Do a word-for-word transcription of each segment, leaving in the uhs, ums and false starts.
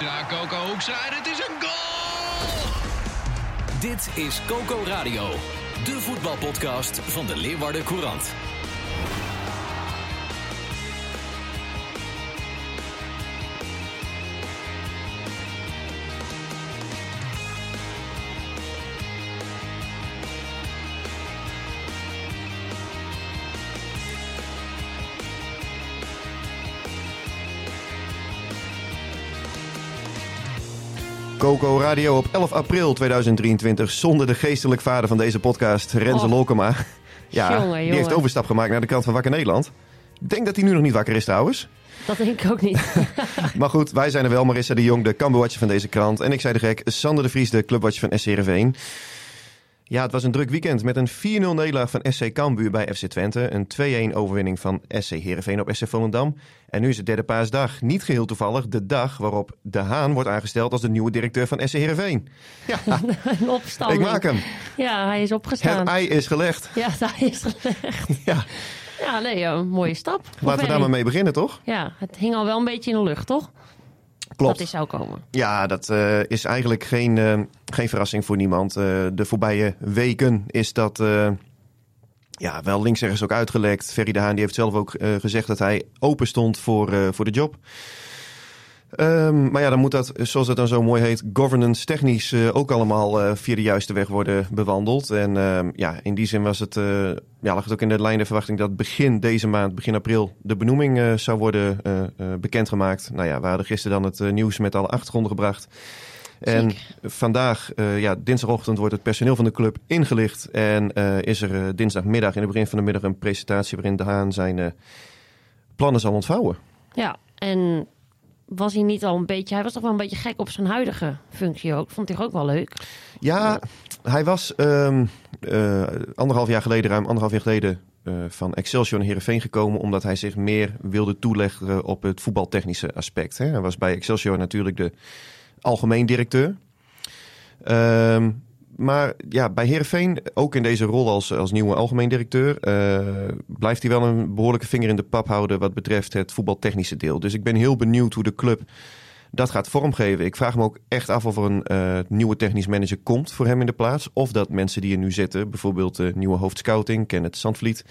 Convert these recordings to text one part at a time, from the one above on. Ja, Koko Hoekstra, het is een goal! Dit is Koko Radio, de voetbalpodcast van de Leeuwarder Courant. Koko Radio op elf april tweeduizend drieëntwintig zonder de geestelijk vader van deze podcast, Renze oh. Lolkema. Ja, jongen, jongen. Die heeft overstap gemaakt naar de kant van Wakker Nederland. Ik denk dat hij nu nog niet wakker is trouwens. Dat denk ik ook niet. Maar goed, wij zijn er wel. Marissa de Jong, de Cambuurwatcher van deze krant. En ik zei de gek, Sander de Vries, de Clubwatcher van S C Heerenveen. Ja, het was een druk weekend met een vier nul nederlaag van S C Cambuur bij F C Twente. Een twee-een overwinning van S C Heerenveen op S C Volendam. En nu is het derde paasdag. Niet geheel toevallig de dag waarop De Haan wordt aangesteld als de nieuwe directeur van S C Heerenveen. Ja, een opstanding. Ik maak hem. Ja, hij is opgestaan. Het ei is gelegd. Ja, het ei is gelegd. Ja, ja nee, een mooie stap. Laten Hoeveel? we daar maar mee beginnen, toch? Ja, het hing al wel een beetje in de lucht, toch? Klopt. Dat is zou komen. Ja, dat uh, is eigenlijk geen, uh, geen verrassing voor niemand. Uh, de voorbije weken is dat uh, ja, wel links ergens ook uitgelekt. Ferry de Haan die heeft zelf ook uh, gezegd dat hij open stond voor, uh, voor de job. Um, maar ja, dan moet dat, zoals het dan zo mooi heet, governance technisch uh, ook allemaal uh, via de juiste weg worden bewandeld. En uh, ja, in die zin was het, uh, ja, lag het ook in de lijn de verwachting dat begin deze maand, begin april, de benoeming uh, zou worden uh, uh, bekendgemaakt. Nou ja, we hadden gisteren dan het uh, nieuws met alle achtergronden gebracht. Ziek. En vandaag, uh, ja, dinsdagochtend, wordt het personeel van de club ingelicht. En uh, is er uh, dinsdagmiddag, in het begin van de middag, een presentatie waarin De Haan zijn uh, plannen zal ontvouwen. Ja, en... Was hij niet al een beetje... Hij was toch wel een beetje gek op zijn huidige functie ook. Vond hij ook wel leuk. Ja, hij was um, uh, anderhalf jaar geleden, ruim anderhalf jaar geleden... Uh, van Excelsior naar Heerenveen gekomen... omdat hij zich meer wilde toeleggen op het voetbaltechnische aspect. Hè. Hij was bij Excelsior natuurlijk de algemeen directeur. Um, maar ja, bij Heerenveen, ook in deze rol als, als nieuwe algemeen directeur... Uh, blijft hij wel een behoorlijke vinger in de pap houden wat betreft het voetbaltechnische deel. Dus ik ben heel benieuwd hoe de club dat gaat vormgeven. Ik vraag me ook echt af of er een uh, nieuwe technisch manager komt voor hem in de plaats. Of dat mensen die er nu zitten, bijvoorbeeld de nieuwe hoofdscouting, Kenneth Zandvliet...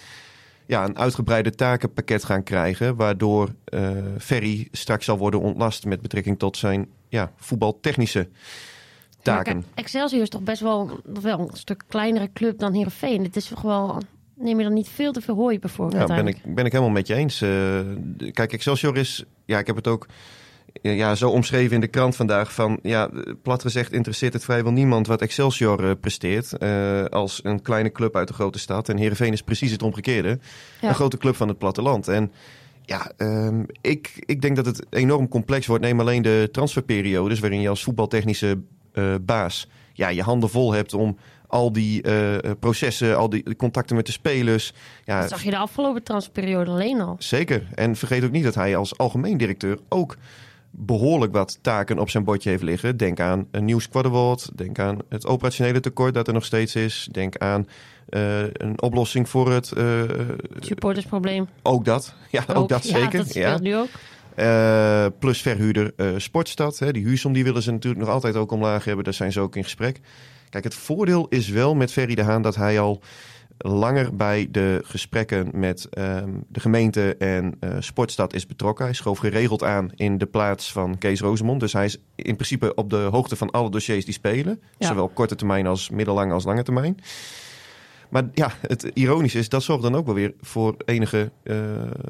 ja, een uitgebreide takenpakket gaan krijgen... waardoor uh, Ferry straks zal worden ontlast met betrekking tot zijn ja, voetbaltechnische... Ja, kijk, Excelsior is toch best wel, wel een stuk kleinere club dan Heerenveen. Het is toch wel, neem je dan niet veel te veel hooi bijvoorbeeld? Ja, ben ik, ben ik helemaal met je eens. Uh, kijk, Excelsior is, ja, ik heb het ook ja, zo omschreven in de krant vandaag. Van, ja, plat gezegd interesseert het vrijwel niemand wat Excelsior uh, presteert. Uh, als een kleine club uit de grote stad. En Heerenveen is precies het omgekeerde. Ja. Een grote club van het platteland. En... Ja, um, ik, ik denk dat het enorm complex wordt. Neem alleen de transferperiodes waarin je als voetbaltechnische uh, baas ja, je handen vol hebt om al die uh, processen, al die contacten met de spelers. Ja, dat zag je de afgelopen transferperiode alleen al. Zeker. En vergeet ook niet dat hij als algemeen directeur ook behoorlijk wat taken op zijn bordje heeft liggen. Denk aan een nieuw squadaward. Denk aan het operationele tekort dat er nog steeds is. Denk aan uh, een oplossing voor het... Uh, supportersprobleem. Ook dat. Ja, ook, ook dat zeker. Ja, dat speelt nu ook. Uh, plus verhuurder uh, Sportstad. Hè. Die huursom die willen ze natuurlijk nog altijd ook omlaag hebben. Daar zijn ze ook in gesprek. Kijk, het voordeel is wel met Ferry de Haan dat hij al langer bij de gesprekken met um, de gemeente en uh, Sportstad is betrokken. Hij schoof geregeld aan in de plaats van Kees Rozemond. Dus hij is in principe op de hoogte van alle dossiers die spelen. Ja. Zowel korte termijn als middellange als lange termijn. Maar ja, het ironische is, dat zorgt dan ook wel weer voor enige uh,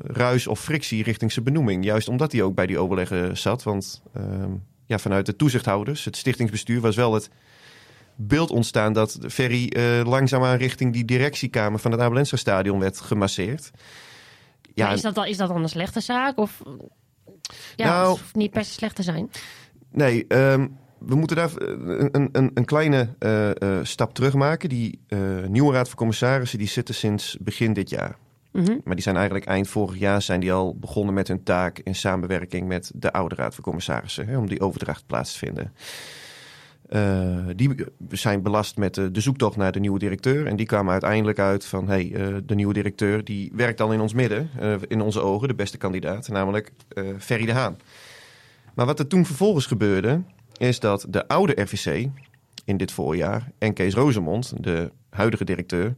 ruis of frictie richting zijn benoeming. Juist omdat hij ook bij die overleggen zat. Want uh, ja, vanuit de toezichthouders, het stichtingsbestuur, was wel het... beeld ontstaan dat Ferry uh, langzaamaan richting die directiekamer van het Abe Lenstra-stadion werd gemasseerd. Ja, is dat, is dat dan een slechte zaak? Of Ja, nou, het hoeft niet per se slecht te zijn. Nee, um, we moeten daar een, een, een kleine uh, uh, stap terug maken. Die uh, nieuwe raad van commissarissen die zitten sinds begin dit jaar. Mm-hmm. Maar die zijn eigenlijk eind vorig jaar zijn die al begonnen met hun taak in samenwerking met de oude raad van commissarissen. Hè, om die overdracht plaats te vinden. Uh, die zijn belast met de, de zoektocht naar de nieuwe directeur. En die kwamen uiteindelijk uit van... hey, uh, de nieuwe directeur die werkt al in ons midden. Uh, in onze ogen de beste kandidaat. Namelijk uh, Ferry de Haan. Maar wat er toen vervolgens gebeurde... is dat de oude R V C in dit voorjaar... en Kees Rozemond, de huidige directeur...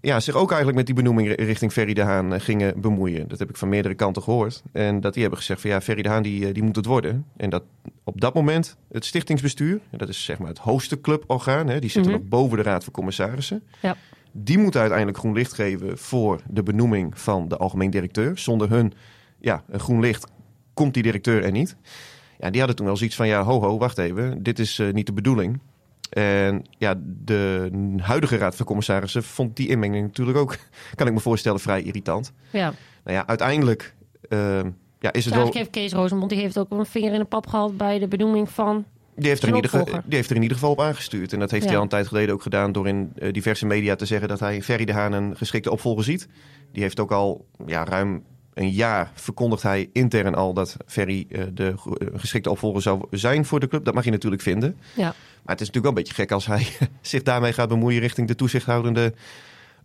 ja, zich ook eigenlijk met die benoeming richting Ferry de Haan gingen bemoeien. Dat heb ik van meerdere kanten gehoord. En dat die hebben gezegd van ja, Ferry de Haan die, die moet het worden. En dat op dat moment het stichtingsbestuur... en dat is zeg maar het hoogste cluborgaan... Hè, die zitten mm-hmm. nog boven de raad van commissarissen... Ja. Die moeten uiteindelijk groen licht geven voor de benoeming van de algemeen directeur. Zonder hun ja, een groen licht komt die directeur er niet. Ja, die hadden toen wel zoiets van ja, ho ho, wacht even. Dit is uh, niet de bedoeling... En ja, de huidige raad van commissarissen vond die inmenging natuurlijk ook, kan ik me voorstellen, vrij irritant. Ja. Nou ja, uiteindelijk uh, ja, is het wel... Heeft Kees Rozemond, die heeft ook een vinger in de pap gehad bij de benoeming van... Die heeft, er in ieder geval, die heeft er in ieder geval op aangestuurd. En dat heeft ja. hij al een tijd geleden ook gedaan door in uh, diverse media te zeggen dat hij Ferry de Haan een geschikte opvolger ziet. Die heeft ook al ja, ruim een jaar verkondigt hij intern al dat Ferry uh, de uh, geschikte opvolger zou zijn voor de club. Dat mag je natuurlijk vinden. Ja. Maar het is natuurlijk wel een beetje gek als hij zich daarmee gaat bemoeien richting de toezichthoudende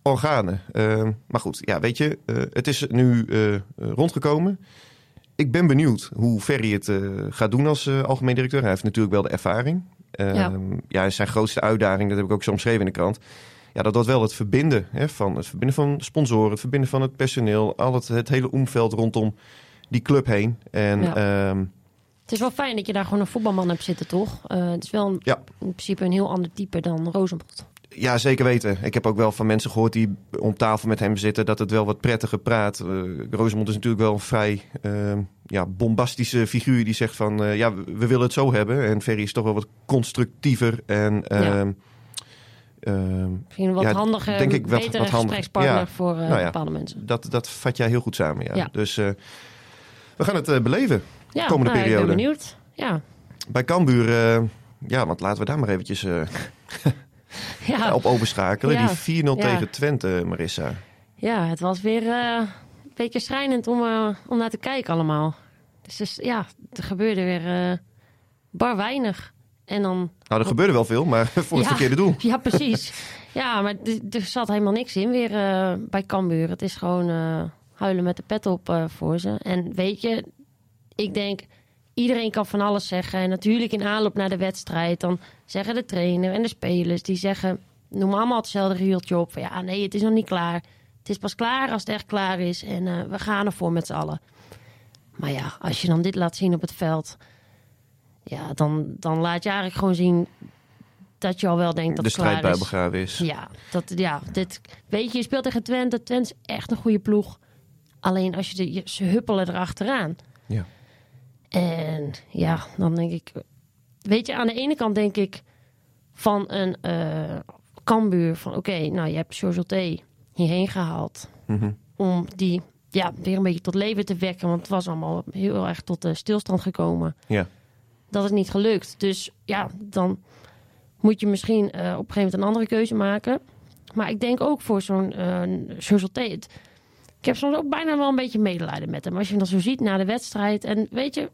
organen. Uh, maar goed, ja, weet je, uh, het is nu uh, rondgekomen. Ik ben benieuwd hoe Ferry het uh, gaat doen als uh, algemeen directeur. Hij heeft natuurlijk wel de ervaring. Uh, ja. ja, zijn grootste uitdaging, dat heb ik ook zo omschreven in de krant. Ja, dat was wel het verbinden, hè, van het verbinden van sponsoren, het verbinden van het personeel, al het, het hele omveld rondom die club heen. En ja. uh, Het is wel fijn dat je daar gewoon een voetbalman hebt zitten, toch? Uh, het is wel een, ja. in principe een heel ander type dan Rozemond. Ja, zeker weten. Ik heb ook wel van mensen gehoord die om tafel met hem zitten... dat het wel wat prettiger praat. Uh, Rozemond is natuurlijk wel een vrij uh, ja, bombastische figuur... die zegt van, uh, ja, we willen het zo hebben. En Ferry is toch wel wat constructiever en... Uh, ja. Uh, Misschien wat ja, handiger, denk ik, betere wat gesprekspartner ja. voor uh, nou ja, bepaalde mensen. Dat, dat vat jij heel goed samen, ja. ja. Dus uh, we gaan het uh, beleven. Ja, komende nou, periode. Ik ben benieuwd. Ja. Bij Cambuur, uh, ja, want laten we daar maar eventjes uh, ja. op overschakelen. Ja. Die vier nul ja. tegen Twente, Marissa. Ja, het was weer uh, een beetje schrijnend om, uh, om naar te kijken allemaal. Dus, dus ja, er gebeurde weer uh, bar weinig. En dan, nou, er gebeurde wel veel, maar voor het ja, verkeerde doel. Ja, precies. Ja, maar d- er zat helemaal niks in weer uh, bij Cambuur. Het is gewoon uh, huilen met de pet op uh, voor ze. En weet je... Ik denk, iedereen kan van alles zeggen. En natuurlijk in aanloop naar de wedstrijd... dan zeggen de trainer en de spelers... die zeggen, noem allemaal hetzelfde rieltje op... van ja, nee, het is nog niet klaar. Het is pas klaar als het echt klaar is. En uh, we gaan ervoor met z'n allen. Maar ja, als je dan dit laat zien op het veld... ja, dan, dan laat je eigenlijk gewoon zien... dat je al wel denkt dat het de klaar is. De strijd bij begraven is. Ja, dat, ja dit, weet je, je speelt tegen Twente. Twente is echt een goede ploeg. Alleen als je, de, je ze huppelen erachteraan... Ja. En ja, dan denk ik... Weet je, aan de ene kant denk ik... van een uh, Cambuur... van oké, okay, nou je hebt Sjors Ultee hierheen gehaald... Mm-hmm. om die ja, weer een beetje tot leven te wekken... want het was allemaal heel erg tot uh, stilstand gekomen. Ja. Dat is niet gelukt. Dus ja, dan moet je misschien uh, op een gegeven moment een andere keuze maken. Maar ik denk ook voor zo'n uh, Sjors Ultee... Ik heb soms ook bijna wel een beetje medelijden met hem. Als je hem dan zo ziet na de wedstrijd. En weet je,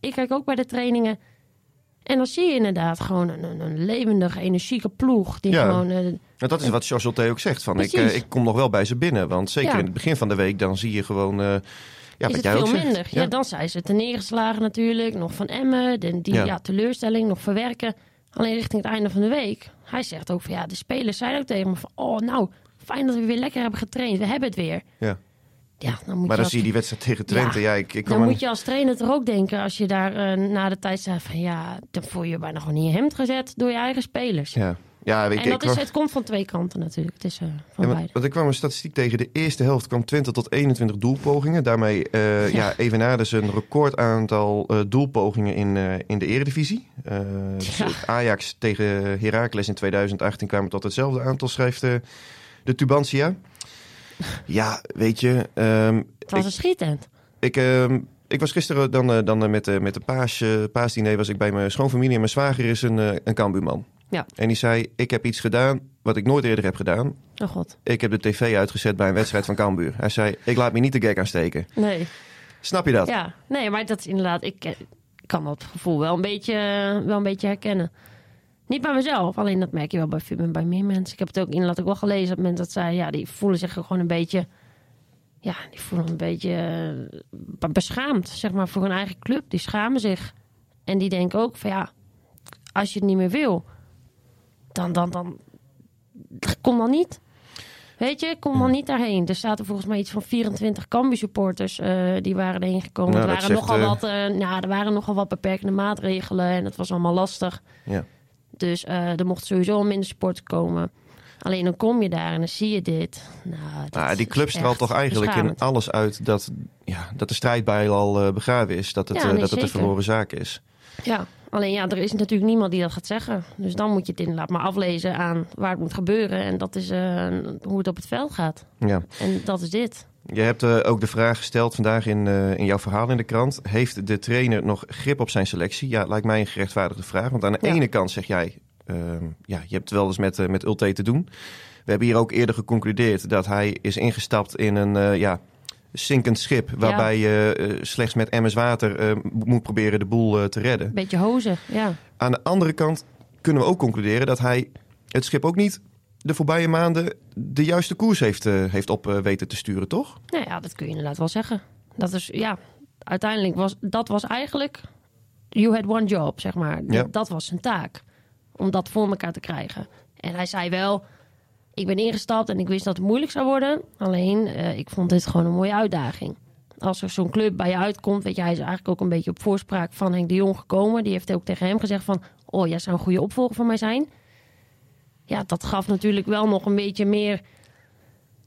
ik kijk ook bij de trainingen. En dan zie je inderdaad gewoon een, een levendige, energieke ploeg. Die ja, gewoon, uh, dat is wat Sjors Ultee ook zegt. Van, ik, uh, ik kom nog wel bij ze binnen. Want zeker ja. in het begin van de week, dan zie je gewoon... Uh, ja, is het veel minder. Zegt, ja. ja, dan zijn ze ten neergeslagen natuurlijk. Nog van Emmen, de, die ja. Ja, teleurstelling, nog verwerken. Alleen richting het einde van de week. Hij zegt ook van ja, de spelers zijn ook tegen me van... oh, nou, fijn dat we weer lekker hebben getraind. We hebben het weer. Ja. Ja, dan moet maar dan zie je die wedstrijd tegen Twente. Ja, ja, ik, ik dan een... moet je als trainer toch ook denken... als je daar uh, na de tijd zegt van... ja, dan voel je je bijna gewoon in je hemd gezet... door je eigen spelers. Ja, ja weet En ik, dat ik, is, kwam... het komt van twee kanten natuurlijk. Het is uh, van ja, beide. Want ik kwam een statistiek tegen. De eerste helft kwam Twente tot eenentwintig doelpogingen. Daarmee uh, ja. Ja, evenaarde ze een recordaantal uh, doelpogingen in, uh, in de eredivisie. Uh, ja. Dus Ajax tegen Heracles in tweeduizend achttien kwamen tot hetzelfde aantal... schrijft uh, de Tubantia... Ja, weet je... Um, het was ik, een schietent. Ik, um, Ik was gisteren dan, dan met, met de paas, paasdiner was ik bij mijn schoonfamilie. En mijn zwager is een, een Cambuurman. Ja. En die zei, ik heb iets gedaan wat ik nooit eerder heb gedaan. Oh god. Ik heb de tv uitgezet bij een wedstrijd van Cambuur. Hij zei, ik laat me niet de gek aansteken. Nee. Snap je dat? Ja, nee, maar dat is inderdaad... Ik kan dat gevoel wel een beetje, wel een beetje herkennen. Niet bij mezelf, alleen dat merk je wel bij, bij meer mensen. Ik heb het ook inderdaad ook wel gelezen dat mensen dat zeiden... ja, die voelen zich gewoon een beetje... ja, die voelen een beetje beschaamd, zeg maar, voor hun eigen club. Die schamen zich. En die denken ook van ja, als je het niet meer wil... dan, dan, dan, kom dan niet. Weet je, kom dan niet daarheen. Er zaten volgens mij iets van vierentwintig Cambuur-supporters uh, die waren erheen gekomen. Nou, er, waren nogal uh... wat, uh, nou, er waren nogal wat beperkende maatregelen en dat was allemaal lastig. Ja. Dus uh, er mocht sowieso al minder supporters komen. Alleen dan kom je daar en dan zie je dit. Nou, dit ah, die club straalt toch eigenlijk in alles uit dat, ja, dat de strijd bijna al uh, begraven is. Dat het, ja, nee, uh, dat het een verloren zaak is. Ja, alleen ja, er is natuurlijk niemand die dat gaat zeggen. Dus dan moet je het inderdaad maar aflezen aan waar het moet gebeuren. En dat is uh, hoe het op het veld gaat. Ja. En dat is dit. Je hebt uh, ook de vraag gesteld vandaag in, uh, in jouw verhaal in de krant. Heeft de trainer nog grip op zijn selectie? Ja, lijkt mij een gerechtvaardigde vraag. Want aan de ja. ene kant zeg jij... Uh, ja, je hebt wel eens met, uh, met Ultee te doen. We hebben hier ook eerder geconcludeerd dat hij is ingestapt in een uh, ja, zinkend schip... waarbij je ja. uh, slechts met emmers water uh, moet proberen de boel uh, te redden. Beetje hozig, ja. Aan de andere kant kunnen we ook concluderen dat hij het schip ook niet... de voorbije maanden de juiste koers heeft, uh, heeft op uh, weten te sturen, toch? Nou ja, dat kun je inderdaad wel zeggen. Dat is, ja, uiteindelijk was dat was eigenlijk... you had one job, zeg maar. Ja. Dat was zijn taak. Om dat voor elkaar te krijgen. En hij zei wel, ik ben ingestapt en ik wist dat het moeilijk zou worden. Alleen, uh, ik vond dit gewoon een mooie uitdaging. Als er zo'n club bij je uitkomt, weet je, hij is eigenlijk ook een beetje op voorspraak van Henk de Jong gekomen. Die heeft ook tegen hem gezegd van, oh, jij zou een goede opvolger van mij zijn. Ja, dat gaf natuurlijk wel nog een beetje meer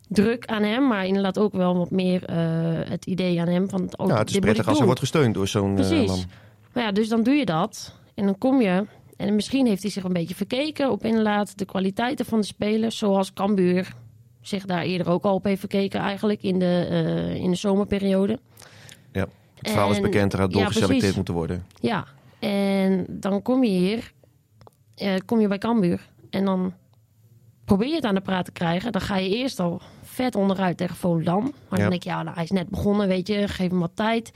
druk aan hem. Maar inderdaad ook wel wat meer uh, het idee aan hem. Van, oh, ja, het is prettig als hij wordt gesteund door zo'n man. Precies. Uh, maar ja, dus dan doe je dat. En dan kom je... En misschien heeft hij zich een beetje verkeken op inderdaad de kwaliteiten van de spelers. Zoals Cambuur zich daar eerder ook al op heeft verkeken eigenlijk in de, uh, in de zomerperiode. Ja, het verhaal en, is bekend, er had doorgeselecteerd ja, moeten worden. Ja, en dan kom je hier, uh, kom je bij Cambuur. En dan probeer je het aan de praat te krijgen. Dan ga je eerst al vet onderuit tegen Volendam. Maar ja. dan denk je, ja, nou, hij is net begonnen, weet je, geef hem wat tijd.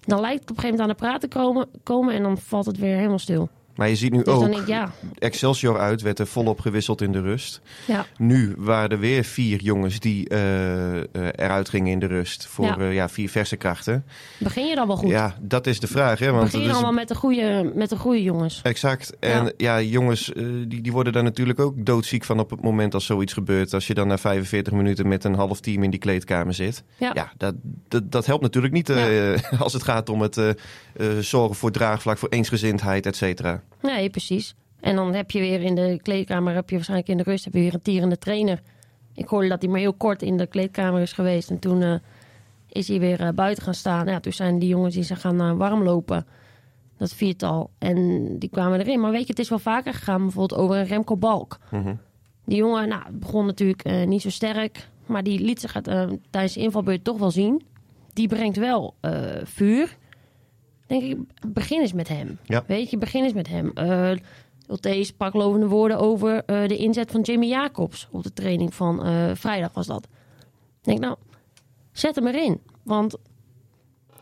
Dan lijkt het op een gegeven moment aan de praat te komen, komen en dan valt het weer helemaal stil. Maar je ziet nu dus ook, ik, ja. Excelsior uit werd er volop gewisseld in de rust. Ja. Nu waren er weer vier jongens die uh, eruit gingen in de rust voor ja. Uh, ja, vier verse krachten. Begin je dan wel goed? Ja, dat is de vraag. Hè, want begin je dan is... wel met de goede, met de goede jongens? Exact. En ja, ja jongens uh, die, die worden daar natuurlijk ook doodziek van op het moment als zoiets gebeurt. Als je dan na vijfenveertig minuten met een half team in die kleedkamer zit. Ja, ja dat, dat, dat helpt natuurlijk niet uh, ja. als het gaat om het uh, uh, zorgen voor draagvlak, voor eensgezindheid, et cetera. Nee, precies. En dan heb je weer in de kleedkamer, heb je waarschijnlijk in de rust, heb je weer een tierende trainer. Ik hoorde dat hij maar heel kort in de kleedkamer is geweest. En toen uh, is hij weer uh, buiten gaan staan. Ja, toen zijn die jongens die zijn gaan uh, warmlopen. Dat viertal. En die kwamen erin. Maar weet je, het is wel vaker gegaan. Bijvoorbeeld over een Remco Balk. Mm-hmm. Die jongen nou, begon natuurlijk uh, niet zo sterk. Maar die liet zich het, uh, tijdens de invalbeurt toch wel zien. Die brengt wel uh, vuur. Denk ik, begin eens met hem. Ja. Weet je, begin eens met hem. Uh, Ultee sprak lovende woorden over uh, de inzet van Jamie Jacobs op de training van uh, vrijdag was dat. Denk nou, zet hem erin. Want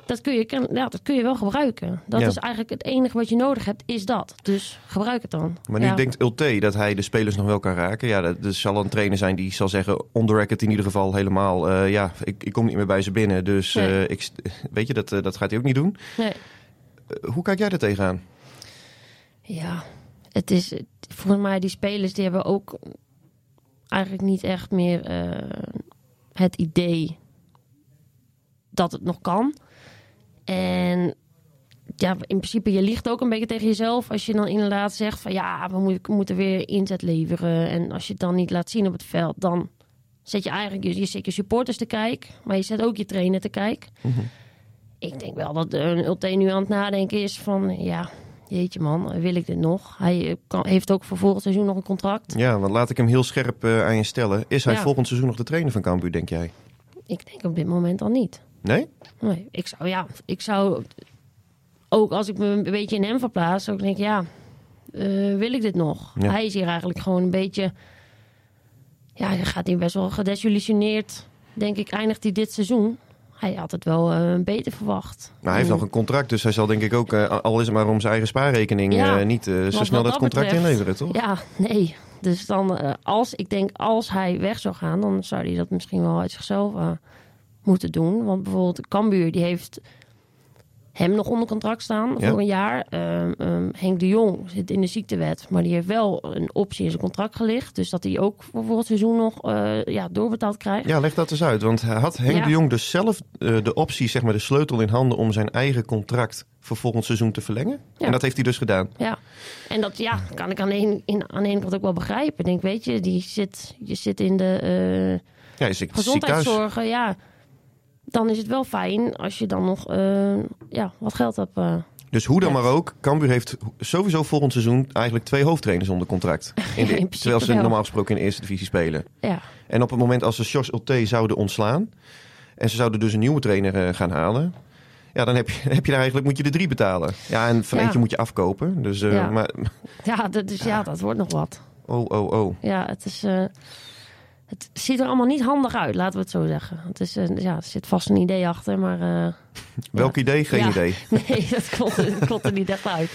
dat kun je, ja, dat kun je wel gebruiken. Dat ja. is eigenlijk het enige wat je nodig hebt, is dat. Dus gebruik het dan. Maar nu ja. denkt Ultee dat hij de spelers nog wel kan raken. Ja, dat, dat zal een trainer zijn die zal zeggen, onderrek het in ieder geval helemaal. Uh, ja, ik, ik kom niet meer bij ze binnen. Dus nee. uh, ik, weet je, dat, uh, dat gaat hij ook niet doen. Nee. Hoe kijk jij er tegenaan? Ja, het is volgens mij die spelers die hebben ook eigenlijk niet echt meer uh, het idee dat het nog kan. En ja, in principe je liegt ook een beetje tegen jezelf als je dan inderdaad zegt van ja, we moeten weer inzet leveren. En als je het dan niet laat zien op het veld, dan zet je eigenlijk je, je, zet je supporters te kijken, maar je zet ook je trainer te kijken. Mm-hmm. Ik denk wel dat een Ultee nu aan het nadenken is van... ja, jeetje man, wil ik dit nog? Hij kan, heeft ook voor volgend seizoen nog een contract. Ja, want laat ik hem heel scherp uh, aan je stellen. Is hij ja. volgend seizoen nog de trainer van Cambuur, denk jij? Ik denk op dit moment al niet. Nee? Nee, ik zou, ja, ik zou ook als ik me een beetje in hem verplaats, zou ik denken, ja, uh, wil ik dit nog? Ja. Hij is hier eigenlijk gewoon een beetje, ja, hij gaat hier best wel gedesillusioneerd, denk ik, eindigt hij dit seizoen. Hij had het wel uh, beter verwacht. Maar hij heeft en... nog een contract, dus hij zal denk ik ook, uh, al is het maar om zijn eigen spaarrekening, ja, uh, niet uh, zo snel dat, dat contract betreft, inleveren, toch? Ja, nee. Dus dan, uh, als ik denk, als hij weg zou gaan, dan zou hij dat misschien wel uit zichzelf uh, moeten doen. Want bijvoorbeeld Cambuur, die heeft hem nog onder contract staan voor ja. een jaar. Um, um, Henk de Jong zit in de ziektewet, maar die heeft wel een optie in zijn contract gelicht. Dus dat hij ook voor het seizoen nog uh, ja, doorbetaald krijgt. Ja, leg dat eens uit. Want had Henk ja. de Jong dus zelf uh, de optie, zeg maar de sleutel in handen om zijn eigen contract voor volgend seizoen te verlengen? Ja. En dat heeft hij dus gedaan. Ja, en dat ja, kan ik aan de ene kant ook wel begrijpen. Ik denk, weet je, die zit, je zit in de uh, ja, je zit, gezondheidszorgen, ja. Dan is het wel fijn als je dan nog uh, ja, wat geld hebt. Uh, dus hoe dan hebt. Maar ook, Cambuur heeft sowieso volgend seizoen eigenlijk twee hoofdtrainers onder contract. In de, in terwijl ze wel. normaal gesproken in de eerste divisie spelen. Ja. En op het moment als ze Sjors Ultee zouden ontslaan en ze zouden dus een nieuwe trainer uh, gaan halen, ja, dan heb je, heb je daar eigenlijk, moet je de drie betalen. Ja, en van ja. eentje moet je afkopen. Dus, uh, ja. Maar, ja, dat, dus ja, dat wordt nog wat. Oh, oh, oh. Ja, het is... Uh, Het ziet er allemaal niet handig uit, laten we het zo zeggen. Het is, uh, ja, er zit vast een idee achter, maar... Uh, Welk ja. idee? Geen ja. idee. Nee, dat klopt, dat klopt er niet echt uit.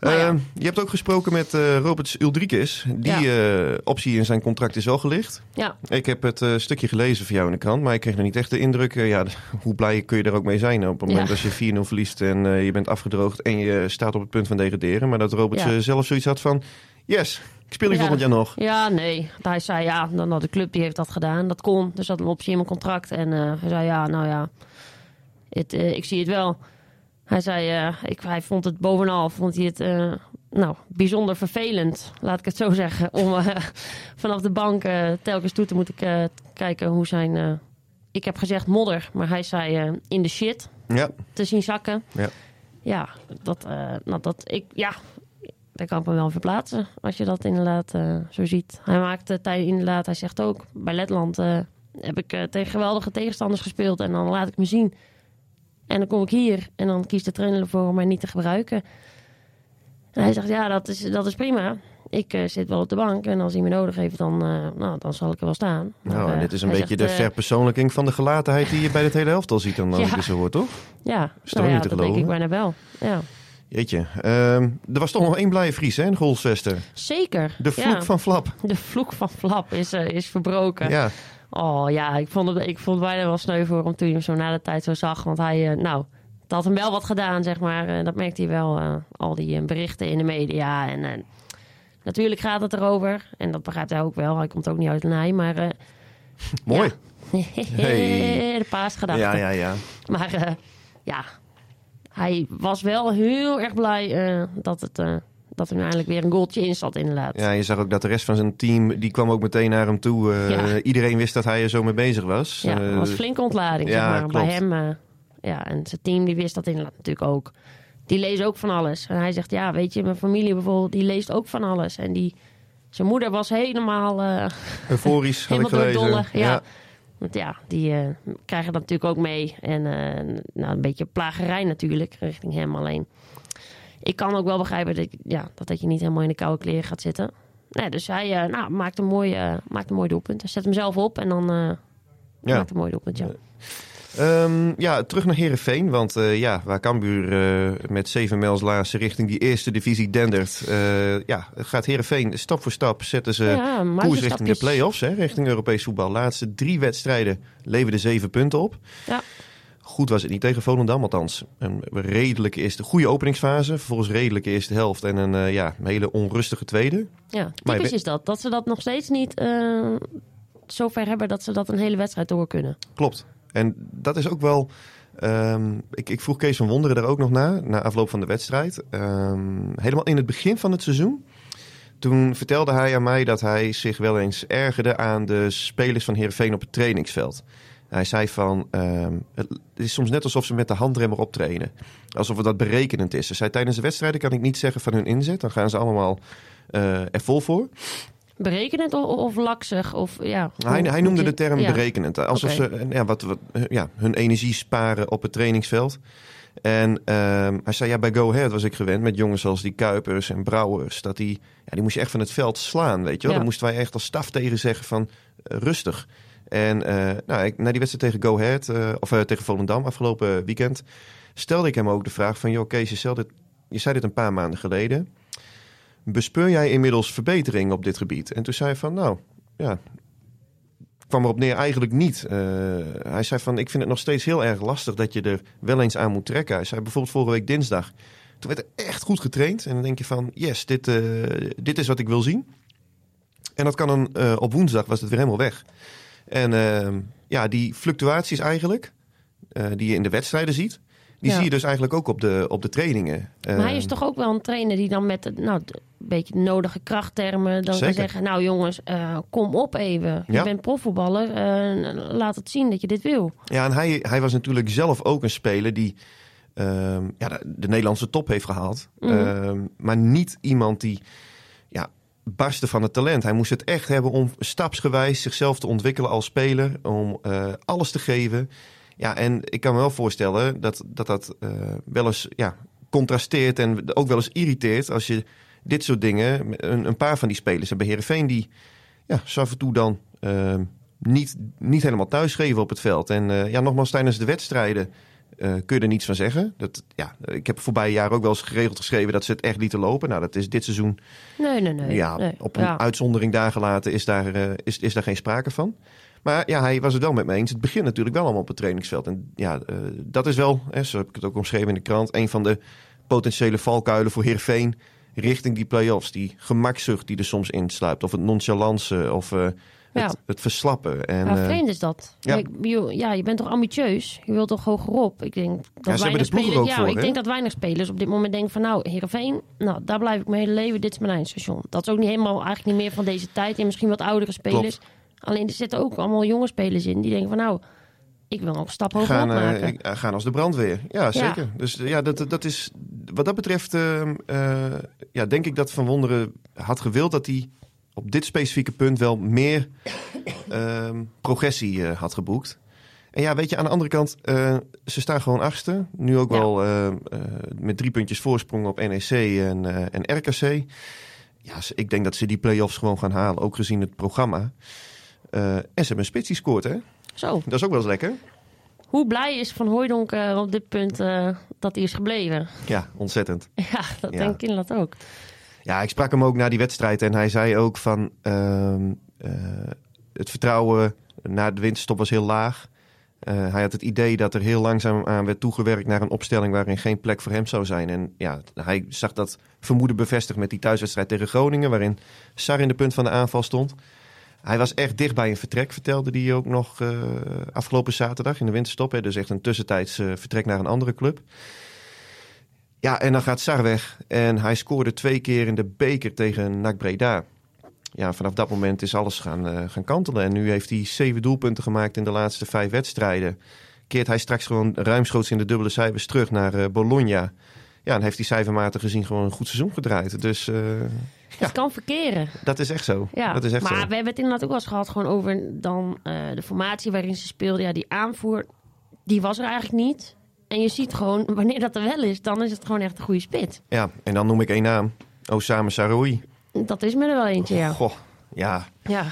Uh, ja. Je hebt ook gesproken met uh, Roberts Uldrikis. Die ja. uh, optie in zijn contract is wel gelicht. Ja. Ik heb het uh, stukje gelezen van jou in de krant, maar ik kreeg er niet echt de indruk... Uh, ja, hoe blij kun je er ook mee zijn op het moment ja. als je vier nul verliest en uh, je bent afgedroogd... en je staat op het punt van degraderen. Maar dat Roberts ja. uh, zelf zoiets had van... Yes, ik speel ik ja. volgend jaar nog. Ja, nee. Hij zei ja, dan had de club die heeft dat gedaan. Dat kon. Dus dat een optie in mijn contract. En uh, hij zei ja, nou ja, het, uh, ik zie het wel. Hij zei, uh, ik, hij vond het bovenal, vond hij het uh, nou, bijzonder vervelend, laat ik het zo zeggen, om uh, vanaf de bank uh, telkens toe te moeten k- kijken hoe zijn, uh, ik heb gezegd modder, maar hij zei uh, in de shit ja. te zien zakken. Ja, ja dat, uh, nou, dat ik, ja... Daar kan ik me wel verplaatsen, als je dat inderdaad uh, zo ziet. Hij maakt het uh, inderdaad, hij zegt ook, bij Letland uh, heb ik uh, tegen geweldige tegenstanders gespeeld en dan laat ik me zien. En dan kom ik hier en dan kiest de trainer ervoor om mij niet te gebruiken. En hij zegt, ja, dat is, dat is prima. Ik uh, zit wel op de bank en als hij me nodig heeft, dan, uh, nou, dan zal ik er wel staan. Maar, nou, en dit is een beetje zegt, de verpersoonlijking van de gelatenheid die je bij het hele elftal ziet, dan ja. zo hoort, toch? Ja, nou ja, dat denk ik bijna wel, ja. Jeetje, uh, er was toch nog één blije Fries, hè, in Golsvester? Zeker. De vloek ja. van Flap. De vloek van Flap is, uh, is verbroken. Ja. Oh ja, ik vond het, ik vond het bijna wel sneu voor hem toen hij hem zo na de tijd zo zag. Want hij, uh, nou, het had hem wel wat gedaan, zeg maar. Uh, dat merkte hij wel, uh, al die uh, berichten in de media. En uh, natuurlijk gaat het erover. En dat begrijpt hij ook wel. Hij komt ook niet uit Lenaai, maar... Uh, Mooi. Ja. Hey. De paasgedachte. Ja, ja, ja. Maar uh, ja... Hij was wel heel erg blij uh, dat, het, uh, dat er nu eindelijk weer een goaltje in zat, inderdaad. Ja, je zag ook dat de rest van zijn team, die kwam ook meteen naar hem toe. Uh, ja. Iedereen wist dat hij er zo mee bezig was. Ja, dat uh, was flinke ontlading, ja, zeg maar, klopt. Bij hem. Uh, ja, en zijn team, die wist dat inderdaad natuurlijk ook. Die leest ook van alles. En hij zegt, ja, weet je, mijn familie bijvoorbeeld, die leest ook van alles. En die, zijn moeder was helemaal... Uh, Euforisch, helemaal had ik gelezen. Dolle, ja. ja. Want ja, die uh, krijgen dat natuurlijk ook mee. En uh, nou, een beetje plagerij natuurlijk, richting hem alleen. Ik kan ook wel begrijpen dat, ja, dat je niet helemaal in de koude kleren gaat zitten. Nee, dus hij uh, nou, maakt, een mooi, uh, maakt een mooi doelpunt. Hij zet hem zelf op en dan uh, ja. maakt een mooi doelpunt, ja. Um, ja, terug naar Heerenveen. Want uh, ja, waar Cambuur uh, met zeven mijls laatste richting die eerste divisie dendert. Uh, ja, gaat Heerenveen stap voor stap zetten ze ja, koers richting de play-offs. Hè, richting Europees voetbal. Laatste drie wedstrijden leverden zeven punten op. Ja. Goed was het niet tegen Volendam, althans. Een redelijke eerste, goede openingsfase. Vervolgens redelijke eerste helft en een uh, ja, hele onrustige tweede. Ja, typisch maar, is dat. Dat ze dat nog steeds niet uh, zover hebben dat ze dat een hele wedstrijd door kunnen. Klopt. En dat is ook wel... Um, ik, ik vroeg Kees van Wonderen daar ook nog na, na afloop van de wedstrijd. Um, helemaal in het begin van het seizoen. Toen vertelde hij aan mij dat hij zich wel eens ergerde aan de spelers van Heerenveen op het trainingsveld. Hij zei van, um, het is soms net alsof ze met de handremmer optrainen. Alsof het dat berekenend is. Dus hij zei, tijdens de wedstrijden kan ik niet zeggen van hun inzet. Dan gaan ze allemaal uh, er vol voor. berekenend of, of laksig? Of, ja, hoe, hij, hij noemde je, de term ja. berekenend. Alsof okay. ze ja, wat, wat, ja, hun energie sparen op het trainingsveld. En um, hij zei, ja, bij Go Ahead was ik gewend met jongens als die Kuipers en Brouwers. Dat die, ja, die moest je echt van het veld slaan, weet je wel. Ja. Dan moesten wij echt als staf tegen zeggen van uh, rustig. En uh, nou, ik, na die wedstrijd tegen Go Ahead, uh, of uh, tegen Volendam afgelopen weekend, stelde ik hem ook de vraag van, joh Kees, je, dit, je zei dit een paar maanden geleden. Bespeur jij inmiddels verbetering op dit gebied? En toen zei hij van, nou, ja, kwam erop neer eigenlijk niet. Uh, hij zei van, ik vind het nog steeds heel erg lastig dat je er wel eens aan moet trekken. Hij zei bijvoorbeeld vorige week dinsdag. Toen werd er echt goed getraind. En dan denk je van, yes, dit, uh, dit is wat ik wil zien. En dat kan dan, uh, op woensdag was het weer helemaal weg. En uh, ja, die fluctuaties eigenlijk, uh, die je in de wedstrijden ziet, die ja. zie je dus eigenlijk ook op de, op de trainingen. Maar uh, hij is toch ook wel een trainer die dan met nou, een beetje nodige krachttermen dan kan zeggen, nou jongens, uh, kom op even. Ja. Je bent profvoetballer, uh, laat het zien dat je dit wil. Ja, en hij, hij was natuurlijk zelf ook een speler die uh, ja, de, de Nederlandse top heeft gehaald. Mm. Uh, maar niet iemand die ja, barstte van het talent. Hij moest het echt hebben om stapsgewijs zichzelf te ontwikkelen als speler. Om uh, alles te geven. Ja, en ik kan me wel voorstellen dat dat, dat uh, wel eens ja, contrasteert en ook wel eens irriteert als je dit soort dingen, een, een paar van die spelers hebben Heerenveen die ja, zo af en toe dan uh, niet, niet helemaal thuis geven op het veld. En uh, ja, nogmaals, tijdens de wedstrijden uh, kun je er niets van zeggen. Dat, ja, ik heb voorbije jaren ook wel eens geregeld geschreven dat ze het echt lieten lopen. Nou, dat is dit seizoen nee, nee, nee, ja, nee, op een ja. uitzondering daar gelaten is daar, uh, is, is daar geen sprake van. Maar ja, hij was het wel met me eens. Het begint natuurlijk wel allemaal op het trainingsveld. En ja, uh, dat is wel, hè, zo heb ik het ook omschreven in de krant, een van de potentiële valkuilen voor Heerenveen richting die play-offs. Die gemakzucht die er soms insluipt. Of het nonchalance of uh, het, ja. het verslappen. En, ja, vreemd is dat. Ja. Kijk, je, ja, je bent toch ambitieus? Je wilt toch hogerop? Ik denk dat ja, ze weinig de spelers, ook ja, voor, ik denk dat weinig spelers op dit moment denken van nou, Heerenveen, nou, daar blijf ik mijn hele leven. Dit is mijn eindstation. Dat is ook niet helemaal eigenlijk niet meer van deze tijd. En misschien wat oudere spelers. Klopt. Alleen er zitten ook allemaal jonge spelers in die denken van nou, ik wil nog een stap hoger gaan, maken. Uh, gaan als de brandweer. Ja, zeker. Ja. Dus ja, dat, dat is wat dat betreft uh, uh, ja, denk ik dat Van Wonderen had gewild dat hij op dit specifieke punt wel meer uh, progressie uh, had geboekt. En ja, weet je, aan de andere kant, uh, ze staan gewoon achtste. Nu ook ja. wel uh, uh, met drie puntjes voorsprong op N E C en, uh, en R K C. Ja, ik denk dat ze die play-offs gewoon gaan halen, ook gezien het programma. Uh, en ze hebben een spits die scoort, hè? Zo. Dat is ook wel eens lekker. Hoe blij is Van Hooijdonk uh, op dit punt uh, dat hij is gebleven? Ja, ontzettend. Ja, dat ja. denk ik inderdaad ook. Ja, ik sprak hem ook na die wedstrijd en hij zei ook van Uh, uh, het vertrouwen na de winterstop was heel laag. Uh, hij had het idee dat er heel langzaam aan werd toegewerkt naar een opstelling waarin geen plek voor hem zou zijn. En ja, hij zag dat vermoeden bevestigd met die thuiswedstrijd tegen Groningen, waarin Sar in de punt van de aanval stond. Hij was echt dicht bij een vertrek, vertelde hij ook nog uh, afgelopen zaterdag in de winterstop. Hè, dus echt een tussentijds uh, vertrek naar een andere club. Ja, en dan gaat Sar weg. En hij scoorde twee keer in de beker tegen Nac Breda. Ja, vanaf dat moment is alles gaan, uh, gaan kantelen. En nu heeft hij zeven doelpunten gemaakt in de laatste vijf wedstrijden. Keert hij straks gewoon ruimschoots in de dubbele cijfers terug naar uh, Bologna. Ja, en heeft hij cijfermatig gezien gewoon een goed seizoen gedraaid. Dus Uh... het ja. kan verkeren. Dat is echt zo. Ja. Dat is echt maar zo. We hebben het inderdaad ook wel eens gehad gewoon over dan, uh, de formatie waarin ze speelde. Ja, die aanvoer, die was er eigenlijk niet. En je ziet gewoon, wanneer dat er wel is, dan is het gewoon echt een goede spit. Ja, en dan noem ik één naam. Osama Saroui. Dat is me er wel eentje, ja. Goh, ja. ja.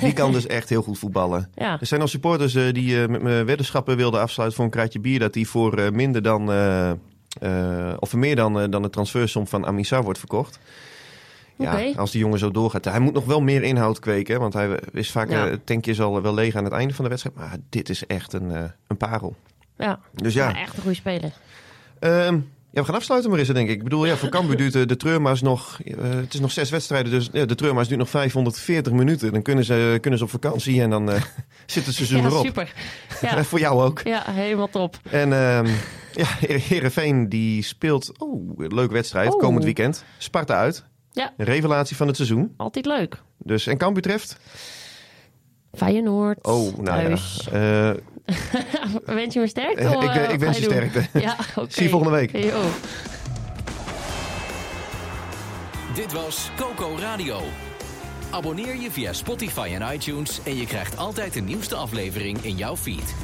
Die kan dus echt heel goed voetballen. Ja. Er zijn al supporters uh, die uh, met me weddenschappen wilden afsluiten voor een kraatje bier. Dat die voor uh, minder dan Uh, uh, of voor meer dan, uh, dan de transfersom van Amin Sarr wordt verkocht. Ja, okay. Als die jongen zo doorgaat. Hij moet nog wel meer inhoud kweken. Want hij is vaak, ja. het tankje is al wel leeg aan het einde van de wedstrijd. Maar dit is echt een, uh, een parel. Ja, dus ja. ja, echt een goede speler. Um, ja, we gaan afsluiten, Marissa, denk ik. Ik bedoel, ja, voor Cambuur duurt de, de treurmaas nog Uh, het is nog zes wedstrijden, dus ja, de treurmaas duurt nog vijfhonderdveertig minuten. Dan kunnen ze, kunnen ze op vakantie en dan uh, zit het seizoen ja, erop. Super. Ja. Voor jou ook. Ja, helemaal top. En um, ja, Heerenveen die speelt oh, een leuke wedstrijd oh. komend weekend. Sparta uit. Ja. Een revelatie van het seizoen. Altijd leuk. Dus, en Cambuur treft? Feyenoord. Oh, nou thuis. Ja. Uh, wens je me sterkte? Uh, ik, uh, ik wens je sterkte. Ja, okay. Zie je volgende week. Yo. Dit was Koko Radio. Abonneer je via Spotify en iTunes en je krijgt altijd de nieuwste aflevering in jouw feed.